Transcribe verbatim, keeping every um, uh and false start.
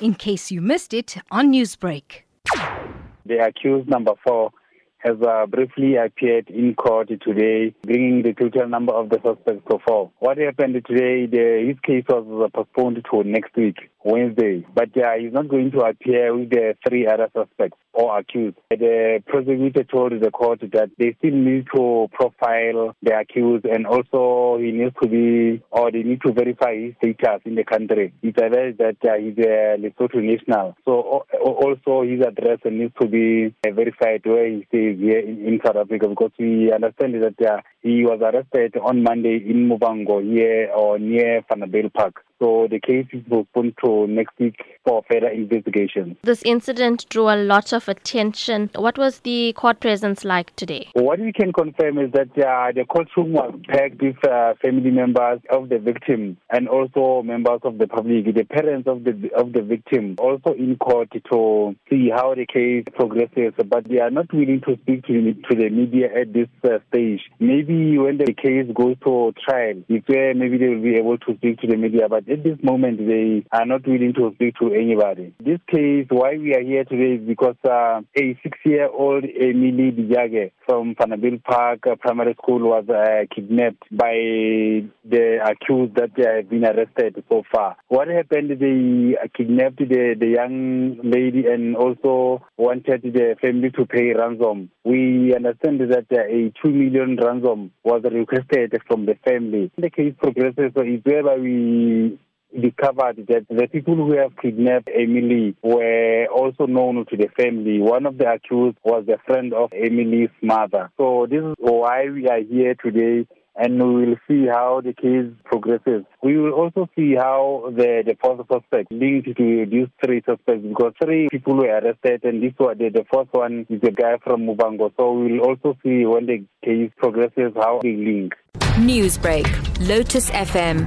in case you missed it on Newsbreak. The accused number four has uh, briefly appeared in court today, bringing the total number of the suspects to four. What happened today, the, his case was postponed to next week, Wednesday. But uh, he's not going to appear with the three other suspects or accused. The prosecutor told the court that they still need to profile the accused, and also he needs to be, or they need to verify his status in the country. It's alleged that uh, he's a Lesotho national. So also his address needs to be uh, verified where he stays here in South Africa, because we understand that uh, he was arrested on Monday in Mubango here or near Farnabelle Park. So the case is postponed to next week for further investigation. This incident drew a lot of attention. What was the court presence like today? What we can confirm is that uh, the courtroom was packed with uh, family members of the victim and also members of the public, the parents of the of the victim, also in court to see how the case progresses. But they are not willing to speak to, to the media at this uh, stage. Maybe when the case goes to trial, it's where maybe they will be able to speak to the media. But at this moment, they are not willing to speak to anybody. This case, why we are here today, is because uh, a six-year-old Amy Leigh de Jager from Vanderbijl Park Primary School was uh, kidnapped by the accused that have been arrested so far. What happened, they kidnapped the, the young lady and also wanted the family to pay ransom. We understand that a two million ransom was requested from the family. The case progresses, so it's whereby we discovered that the people who have kidnapped Emily were also known to the family. One of the accused was a friend of Emily's mother. So this is why we are here today, and we will see how the case progresses. We will also see how the, the fourth suspect linked to these three suspects, because three people were arrested, and this one, the, the fourth one is a guy from Mubango. So we will also see when the case progresses how they link. Newsbreak, Lotus F M,